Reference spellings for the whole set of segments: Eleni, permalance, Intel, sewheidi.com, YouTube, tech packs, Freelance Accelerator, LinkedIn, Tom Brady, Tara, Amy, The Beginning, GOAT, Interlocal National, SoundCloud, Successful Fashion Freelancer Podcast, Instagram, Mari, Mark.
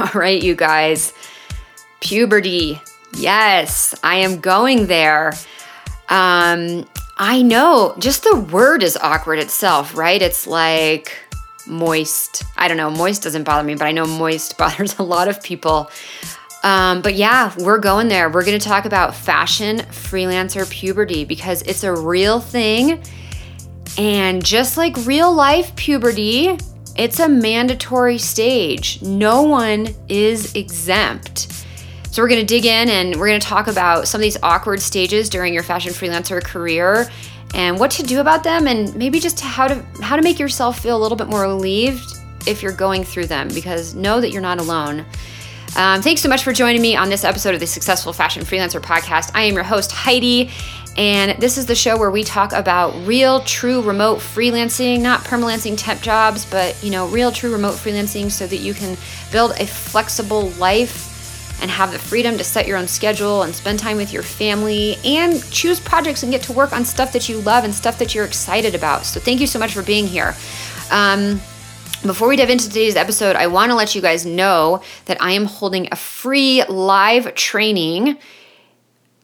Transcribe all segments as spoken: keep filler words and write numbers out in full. All right, you guys. Puberty. Yes, I am going there. Um, I know, just the word is awkward itself, right? It's like moist. I don't know, moist doesn't bother me, but I know moist bothers a lot of people. Um, but yeah, we're going there. We're going to talk about fashion freelancer puberty because it's a real thing. And just like real life puberty, it's a mandatory stage. No one is exempt. So we're going to dig in and we're going to talk about some of these awkward stages during your fashion freelancer career and what to do about them, and maybe just how to how to make yourself feel a little bit more relieved if you're going through them, because know that you're not alone. Um, thanks so much for joining me on this episode of the Successful Fashion Freelancer Podcast. I am your host, Heidi, and this is the show where we talk about real, true, remote freelancing, not permalancing temp jobs, but, you know, real, true, remote freelancing so that you can build a flexible life and have the freedom to set your own schedule and spend time with your family and choose projects and get to work on stuff that you love and stuff that you're excited about. So thank you so much for being here. Um, before we dive into today's episode, I wanna let you guys know that I am holding a free live training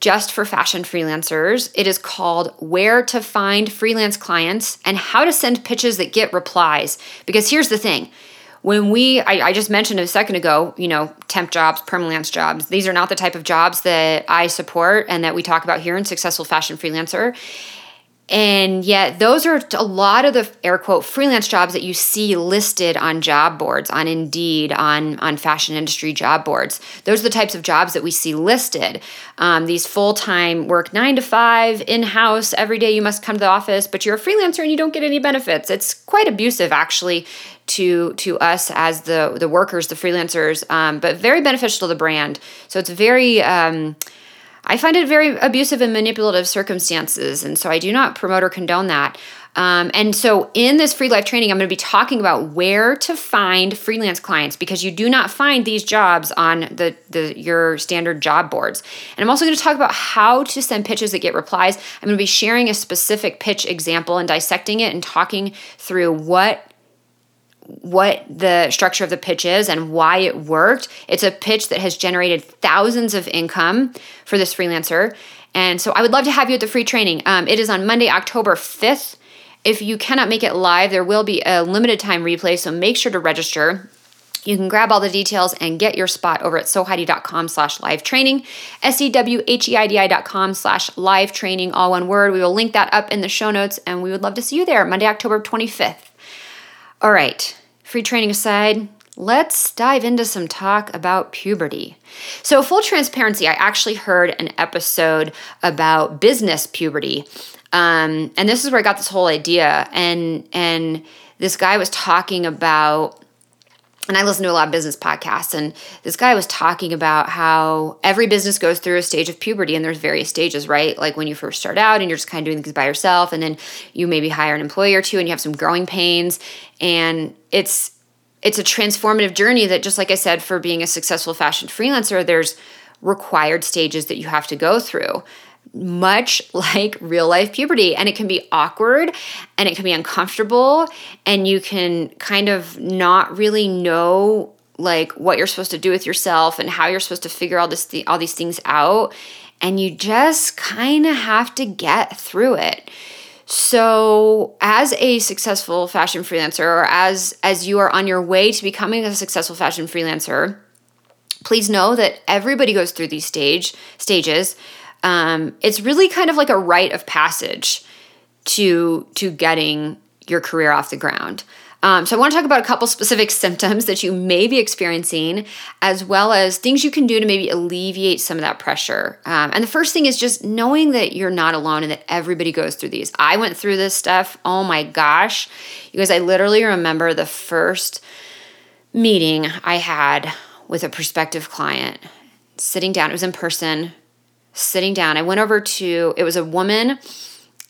just for fashion freelancers. It is called Where to Find Freelance Clients and How to Send Pitches That Get Replies. Because here's the thing. When we, I, I just mentioned a second ago, you know, temp jobs, permalance jobs, these are not the type of jobs that I support and that we talk about here in Successful Fashion Freelancer. And yet those are a lot of the air quote freelance jobs that you see listed on job boards, on Indeed, on, on fashion industry job boards. Those are the types of jobs that we see listed. Um, these full-time work nine to five, in-house, every day you must come to the office, but you're a freelancer and you don't get any benefits. It's quite abusive actually to to us as the, the workers, the freelancers, um, but very beneficial to the brand. So it's very... Um, I find it very abusive and manipulative circumstances, and so I do not promote or condone that. Um, and so in this free life training, I'm going to be talking about where to find freelance clients, because you do not find these jobs on the, the your standard job boards. And I'm also going to talk about how to send pitches that get replies. I'm going to be sharing a specific pitch example and dissecting it and talking through what what the structure of the pitch is and why it worked. It's a pitch that has generated thousands of income for this freelancer. And so I would love to have you at the free training. Um, it is on Monday, October fifth. If you cannot make it live, there will be a limited time replay, so make sure to register. You can grab all the details and get your spot over at sewheidi.com slash live training, S-E-W-H-E-I-D-I.com slash live training, all one word. We will link that up in the show notes, and we would love to see you there Monday, October twenty-fifth. All right, free training aside, let's dive into some talk about puberty. So full transparency, I actually heard an episode about business puberty. Um, and this is where I got this whole idea. And, and this guy was talking about, and I listen to a lot of business podcasts, and this guy was talking about how every business goes through a stage of puberty, and there's various stages, right? Like when you first start out and you're just kind of doing things by yourself, and then you maybe hire an employee or two and you have some growing pains. And it's it's a transformative journey that, just like I said, for being a successful fashion freelancer, there's required stages that you have to go through, much like real life puberty. And it can be awkward and it can be uncomfortable, and you can kind of not really know like what you're supposed to do with yourself and how you're supposed to figure all this th- all these things out. And you just kind of have to get through it. So as a successful fashion freelancer, or as, as you are on your way to becoming a successful fashion freelancer, please know that everybody goes through these stage stages. Um, it's really kind of like a rite of passage to to getting your career off the ground. Um, so I want to talk about a couple specific symptoms that you may be experiencing, as well as things you can do to maybe alleviate some of that pressure. Um, and the first thing is just knowing that you're not alone and that everybody goes through these. I went through this stuff. Oh my gosh. You guys, I literally remember the first meeting I had with a prospective client, sitting down. It was in person. Sitting down, I went over to, it was a woman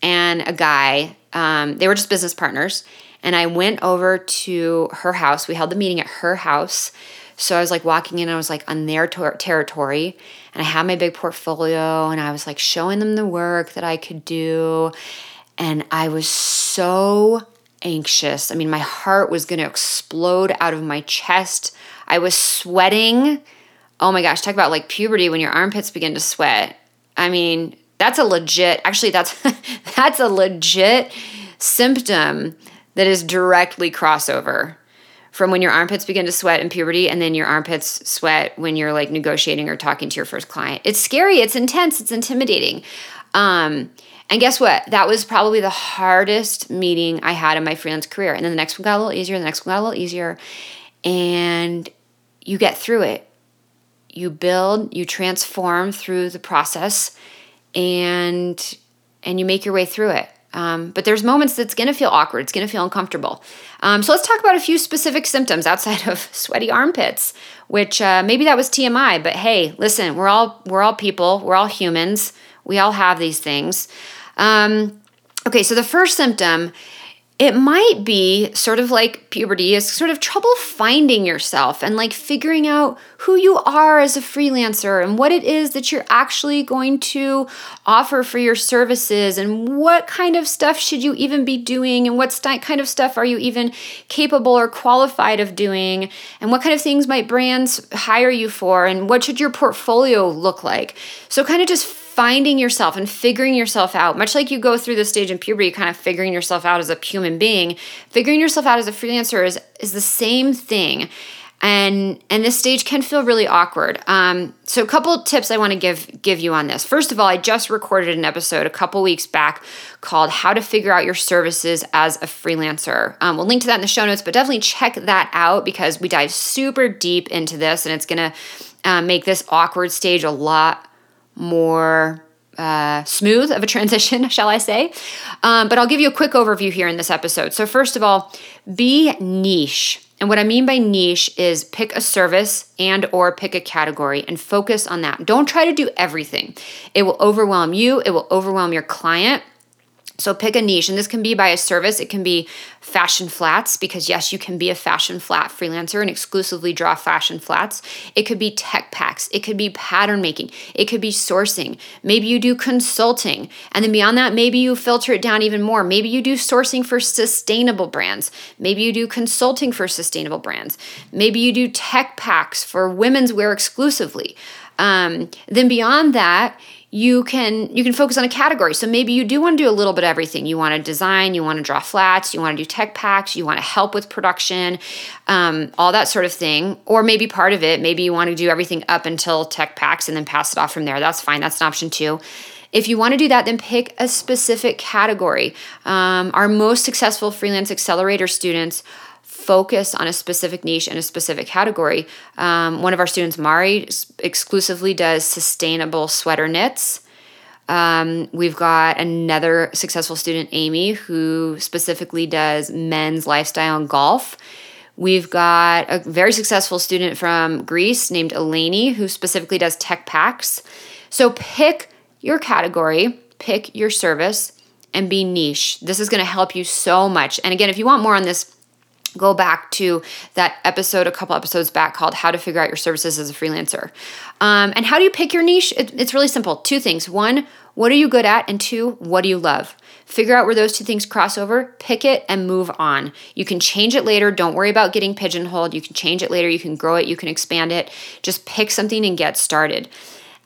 and a guy. Um, they were just business partners. And I went over to her house. We held the meeting at her house. So I was like walking in, and I was like on their ter- territory. And I had my big portfolio, and I was like showing them the work that I could do. And I was so anxious. I mean, my heart was going to explode out of my chest. I was sweating. Oh my gosh, talk about like puberty when your armpits begin to sweat. I mean, that's a legit, actually that's that's a legit symptom that is directly crossover from when your armpits begin to sweat in puberty and then your armpits sweat when you're like negotiating or talking to your first client. It's scary, it's intense, it's intimidating. Um, and guess what? That was probably the hardest meeting I had in my freelance career. And then the next one got a little easier, the next one got a little easier. And you get through it. You build, you transform through the process, and and you make your way through it. Um, but there's moments that's going to feel awkward. It's going to feel uncomfortable. Um, so let's talk about a few specific symptoms outside of sweaty armpits, which uh, maybe that was T M I. But hey, listen, we're all we're all people. We're all humans. We all have these things. Um, okay, so the first symptom, it might be sort of like puberty, is sort of trouble finding yourself and like figuring out who you are as a freelancer and what it is that you're actually going to offer for your services and what kind of stuff should you even be doing and what st- kind of stuff are you even capable or qualified of doing and what kind of things might brands hire you for and what should your portfolio look like. So kind of just finding yourself and figuring yourself out, much like you go through this stage in puberty, kind of figuring yourself out as a human being, figuring yourself out as a freelancer is, is the same thing. And and this stage can feel really awkward. Um, so a couple tips I want to give give you on this. First of all, I just recorded an episode a couple weeks back called How to Figure Out Your Services as a Freelancer. Um, we'll link to that in the show notes, but definitely check that out because we dive super deep into this and it's going to uh, make this awkward stage a lot more uh, smooth of a transition, shall I say. Um, but I'll give you a quick overview here in this episode. So first of all, be niche. And what I mean by niche is pick a service and or pick a category and focus on that. Don't try to do everything. It will overwhelm you. It will overwhelm your client. So pick a niche, and this can be by a service. It can be fashion flats, because yes, you can be a fashion flat freelancer and exclusively draw fashion flats. It could be tech packs. It could be pattern making. It could be sourcing. Maybe you do consulting. And then beyond that, maybe you filter it down even more. Maybe you do sourcing for sustainable brands. Maybe you do consulting for sustainable brands. Maybe you do tech packs for women's wear exclusively. Um, then beyond that, You can you can focus on a category. So maybe you do want to do a little bit of everything. You want to design, you want to draw flats, you want to do tech packs, you want to help with production, um, all that sort of thing. Or maybe part of it, maybe you want to do everything up until tech packs and then pass it off from there. That's fine. That's an option too. If you want to do that, then pick a specific category. Um, our most successful Freelance Accelerator students focus on a specific niche and a specific category. Um, one of our students, Mari, exclusively does sustainable sweater knits. Um, we've got another successful student, Amy, who specifically does men's lifestyle and golf. We've got a very successful student from Greece named Eleni, who specifically does tech packs. So pick your category, pick your service, and be niche. This is going to help you so much. And again, if you want more on this, go back to that episode a couple episodes back called How to Figure Out Your Services as a Freelancer. Um, and how do you pick your niche? It, it's really simple. Two things. One, what are you good at? And two, what do you love? Figure out where those two things cross over, pick it, and move on. You can change it later. Don't worry about getting pigeonholed. You can change it later. You can grow it. You can expand it. Just pick something and get started.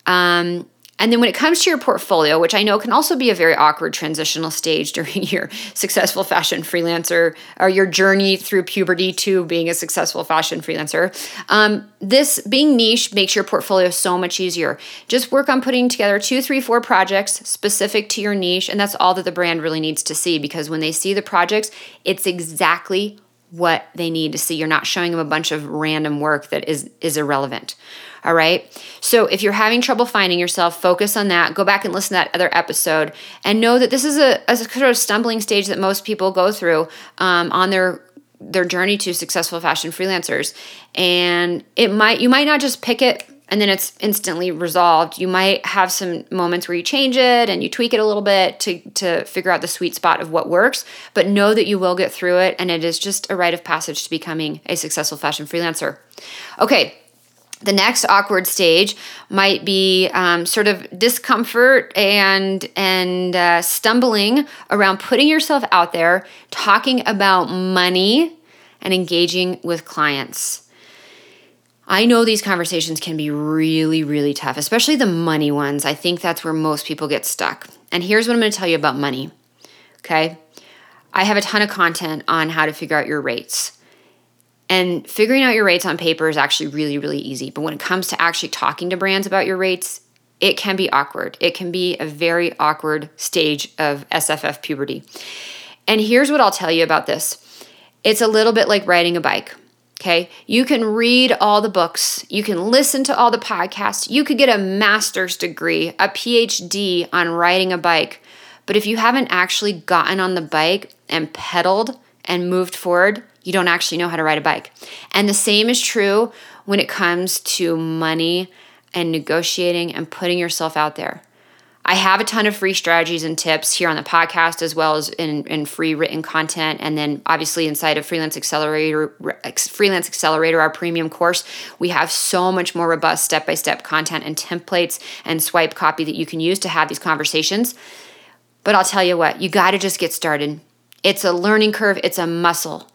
Um, And then when it comes to your portfolio, which I know can also be a very awkward transitional stage during your successful fashion freelancer or your journey through puberty to being a successful fashion freelancer, um, this being niche makes your portfolio so much easier. Just work on putting together two, three, four projects specific to your niche, and that's all that the brand really needs to see, because when they see the projects, it's exactly what they need to see. You're not showing them a bunch of random work that is, is irrelevant. All right. So if you're having trouble finding yourself, focus on that. Go back and listen to that other episode and know that this is a, a sort of stumbling stage that most people go through um, on their their journey to successful fashion freelancers. And it might you might not just pick it and then it's instantly resolved. You might have some moments where you change it and you tweak it a little bit to, to figure out the sweet spot of what works, but know that you will get through it, and it is just a rite of passage to becoming a successful fashion freelancer. Okay, The next awkward stage might be um, sort of discomfort and and uh, stumbling around putting yourself out there, talking about money, and engaging with clients. I know these conversations can be really, really tough, especially the money ones. I think that's where most people get stuck. And here's what I'm going to tell you about money, okay? I have a ton of content on how to figure out your rates. And figuring out your rates on paper is actually really, really easy. But when it comes to actually talking to brands about your rates, it can be awkward. It can be a very awkward stage of S F F puberty. And here's what I'll tell you about this. It's a little bit like riding a bike, okay? You can read all the books. You can listen to all the podcasts. You could get a master's degree, a P H D on riding a bike. But if you haven't actually gotten on the bike and pedaled and moved forward, you don't actually know how to ride a bike. And the same is true when it comes to money and negotiating and putting yourself out there. I have a ton of free strategies and tips here on the podcast, as well as in, in free written content. And then obviously inside of Freelance Accelerator, Freelance Accelerator, our premium course, we have so much more robust step-by-step content and templates and swipe copy that you can use to have these conversations. But I'll tell you what, you got to just get started. It's a learning curve. It's a muscle.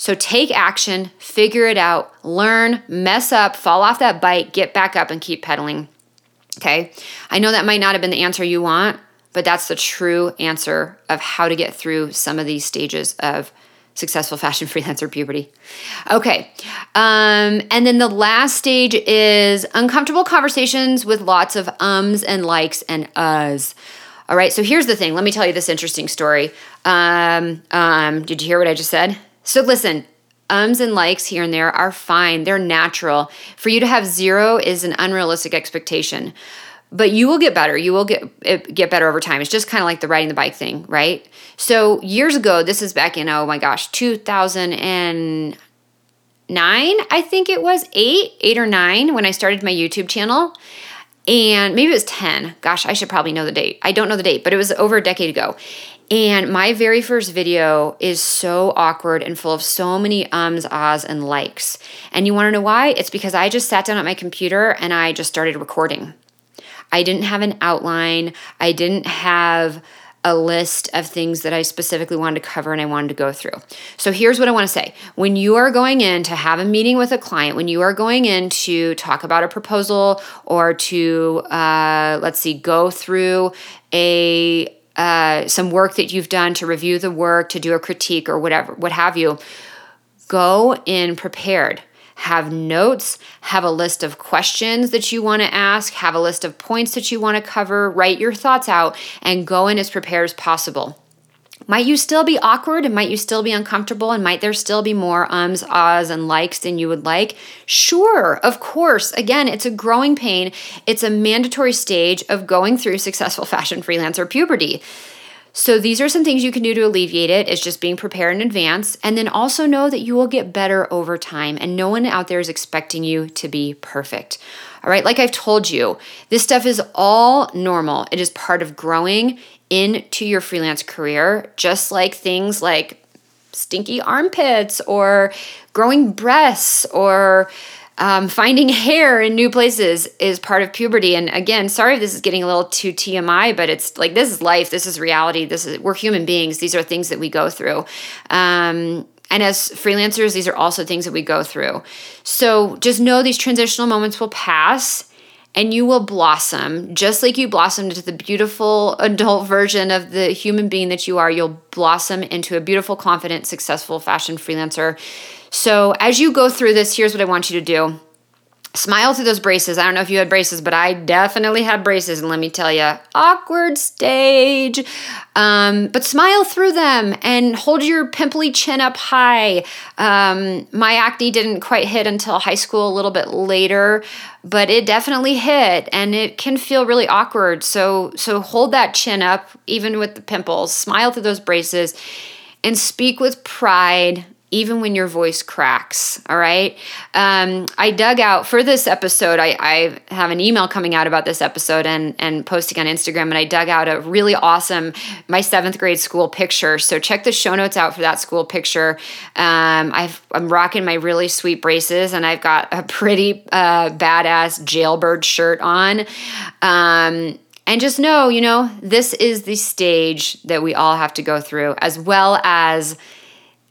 So take action, figure it out, learn, mess up, fall off that bike, get back up and keep pedaling, okay? I know that might not have been the answer you want, but that's the true answer of how to get through some of these stages of successful fashion freelancer puberty. Okay, um, and then the last stage is uncomfortable conversations with lots of ums and likes and uhs. All right, so here's the thing. Let me tell you this interesting story. Um, um, did you hear what I just said? So listen, ums and likes here and there are fine. They're natural. For you to have zero is an unrealistic expectation. But you will get better. You will get get better over time. It's just kind of like the riding the bike thing, right? So years ago, this is back in, oh my gosh, two thousand nine, I think it was, eight, eight or nine when I started my YouTube channel. And maybe it was ten. Gosh, I should probably know the date. I don't know the date, but it was over a decade ago. And my very first video is so awkward and full of so many ums, ahs, and likes. And you wanna know why? It's because I just sat down at my computer and I just started recording. I didn't have an outline. I didn't have a list of things that I specifically wanted to cover and I wanted to go through. So here's what I wanna say. When you are going in to have a meeting with a client, when you are going in to talk about a proposal or to, uh, let's see, go through a, Uh, some work that you've done, to review the work, to do a critique or whatever, what have you, go in prepared. Have notes, have a list of questions that you want to ask, have a list of points that you want to cover, write your thoughts out, and go in as prepared as possible. Might you still be awkward and might you still be uncomfortable and might there still be more ums, ahs, and likes than you would like? Sure, of course. Again, it's a growing pain. It's a mandatory stage of going through successful fashion freelancer puberty. So these are some things you can do to alleviate it. It's just being prepared in advance. And then also know that you will get better over time and no one out there is expecting you to be perfect. All right, like I've told you, this stuff is all normal. It is part of growing into your freelance career, just like things like stinky armpits or growing breasts or um, finding hair in new places is part of puberty. And again, sorry if this is getting a little too T M I, but it's like, this is life, this is reality, this is, we're human beings, these are things that we go through. Um, And as freelancers, these are also things that we go through. So just know these transitional moments will pass and you will blossom. Just like you blossomed into the beautiful adult version of the human being that you are, you'll blossom into a beautiful, confident, successful fashion freelancer. So as you go through this, here's what I want you to do. Smile through those braces. I don't know if you had braces, but I definitely had braces. And let me tell you, awkward stage. Um, but smile through them and hold your pimply chin up high. Um, my acne didn't quite hit until high school, a little bit later, but it definitely hit and it can feel really awkward. So, so hold that chin up, even with the pimples, smile through those braces and speak with pride even when your voice cracks, all right? Um, I dug out, for this episode, I, I have an email coming out about this episode and, and posting on Instagram, and I dug out a really awesome, my seventh grade school picture. So check the show notes out for that school picture. Um, I've, I'm rocking my really sweet braces, and I've got a pretty uh, badass jailbird shirt on. Um, and just know, you know, this is the stage that we all have to go through, as well as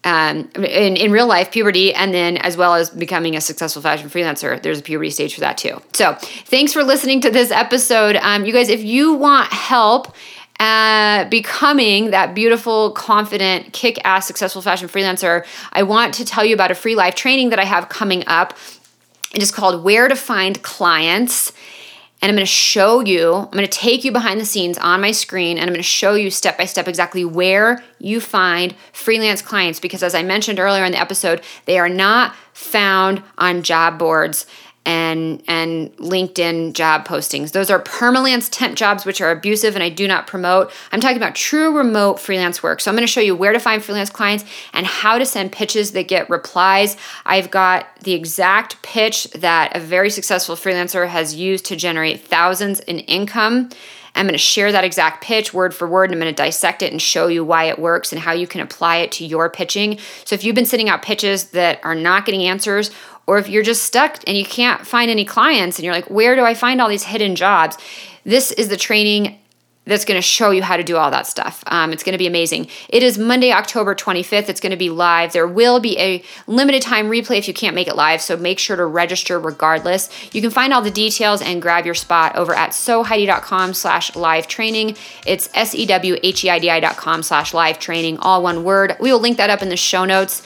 Um, in, in real life, puberty, and then as well as becoming a successful fashion freelancer, there's a puberty stage for that too. So thanks for listening to this episode. Um, you guys, if you want help uh, becoming that beautiful, confident, kick-ass successful fashion freelancer, I want to tell you about a free live training that I have coming up. It is called Where to Find Clients. And I'm going to show you, I'm going to take you behind the scenes on my screen, and I'm going to show you step by step exactly where you find freelance clients, because as I mentioned earlier in the episode, they are not found on job boards and and LinkedIn job postings. Those are permalance temp jobs, which are abusive and I do not promote. I'm talking about true remote freelance work. So I'm going to show you where to find freelance clients and how to send pitches that get replies. I've got the exact pitch that a very successful freelancer has used to generate thousands in income. I'm going to share that exact pitch word for word, and I'm going to dissect it and show you why it works and how you can apply it to your pitching. So if you've been sending out pitches that are not getting answers, or if you're just stuck and you can't find any clients and you're like, where do I find all these hidden jobs? This is the training that's going to show you how to do all that stuff. Um, it's going to be amazing. It is Monday, October twenty-fifth. It's going to be live. There will be a limited time replay if you can't make it live, so make sure to register regardless. You can find all the details and grab your spot over at sewheidi.com slash live training. It's S-E-W-H-E-I-D-I.com slash live training, all one word. We will link that up in the show notes.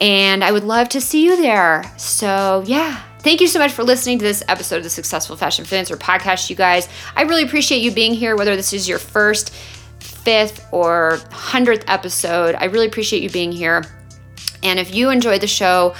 And I would love to see you there. So yeah, thank you so much for listening to this episode of the Successful Fashion Freelancer Podcast, you guys. I really appreciate you being here, whether this is your first, fifth, or hundredth episode. I really appreciate you being here. And if you enjoyed the show,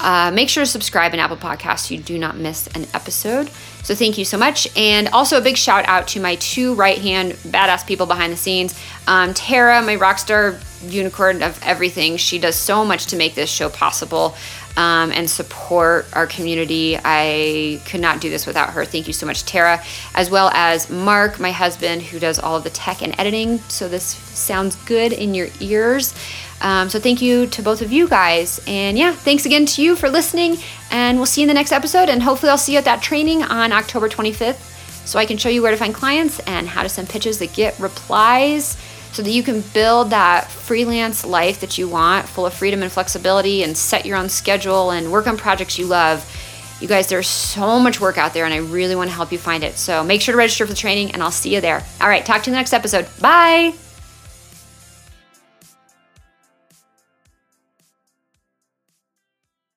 uh, make sure to subscribe on Apple Podcasts so you do not miss an episode. So thank you so much. And also a big shout out to my two right-hand badass people behind the scenes. Um, Tara, my rock star unicorn of everything. She does so much to make this show possible um, and support our community. I could not do this without her. Thank you so much, Tara. As well as Mark, my husband, who does all of the tech and editing. So this sounds good in your ears. Um, so thank you to both of you guys. And yeah, thanks again to you for listening. And we'll see you in the next episode. And hopefully I'll see you at that training on October twenty-fifth so I can show you where to find clients and how to send pitches that get replies so that you can build that freelance life that you want, full of freedom and flexibility, and set your own schedule and work on projects you love. You guys, there's so much work out there, and I really want to help you find it. So make sure to register for the training, and I'll see you there. All right, talk to you in the next episode. Bye.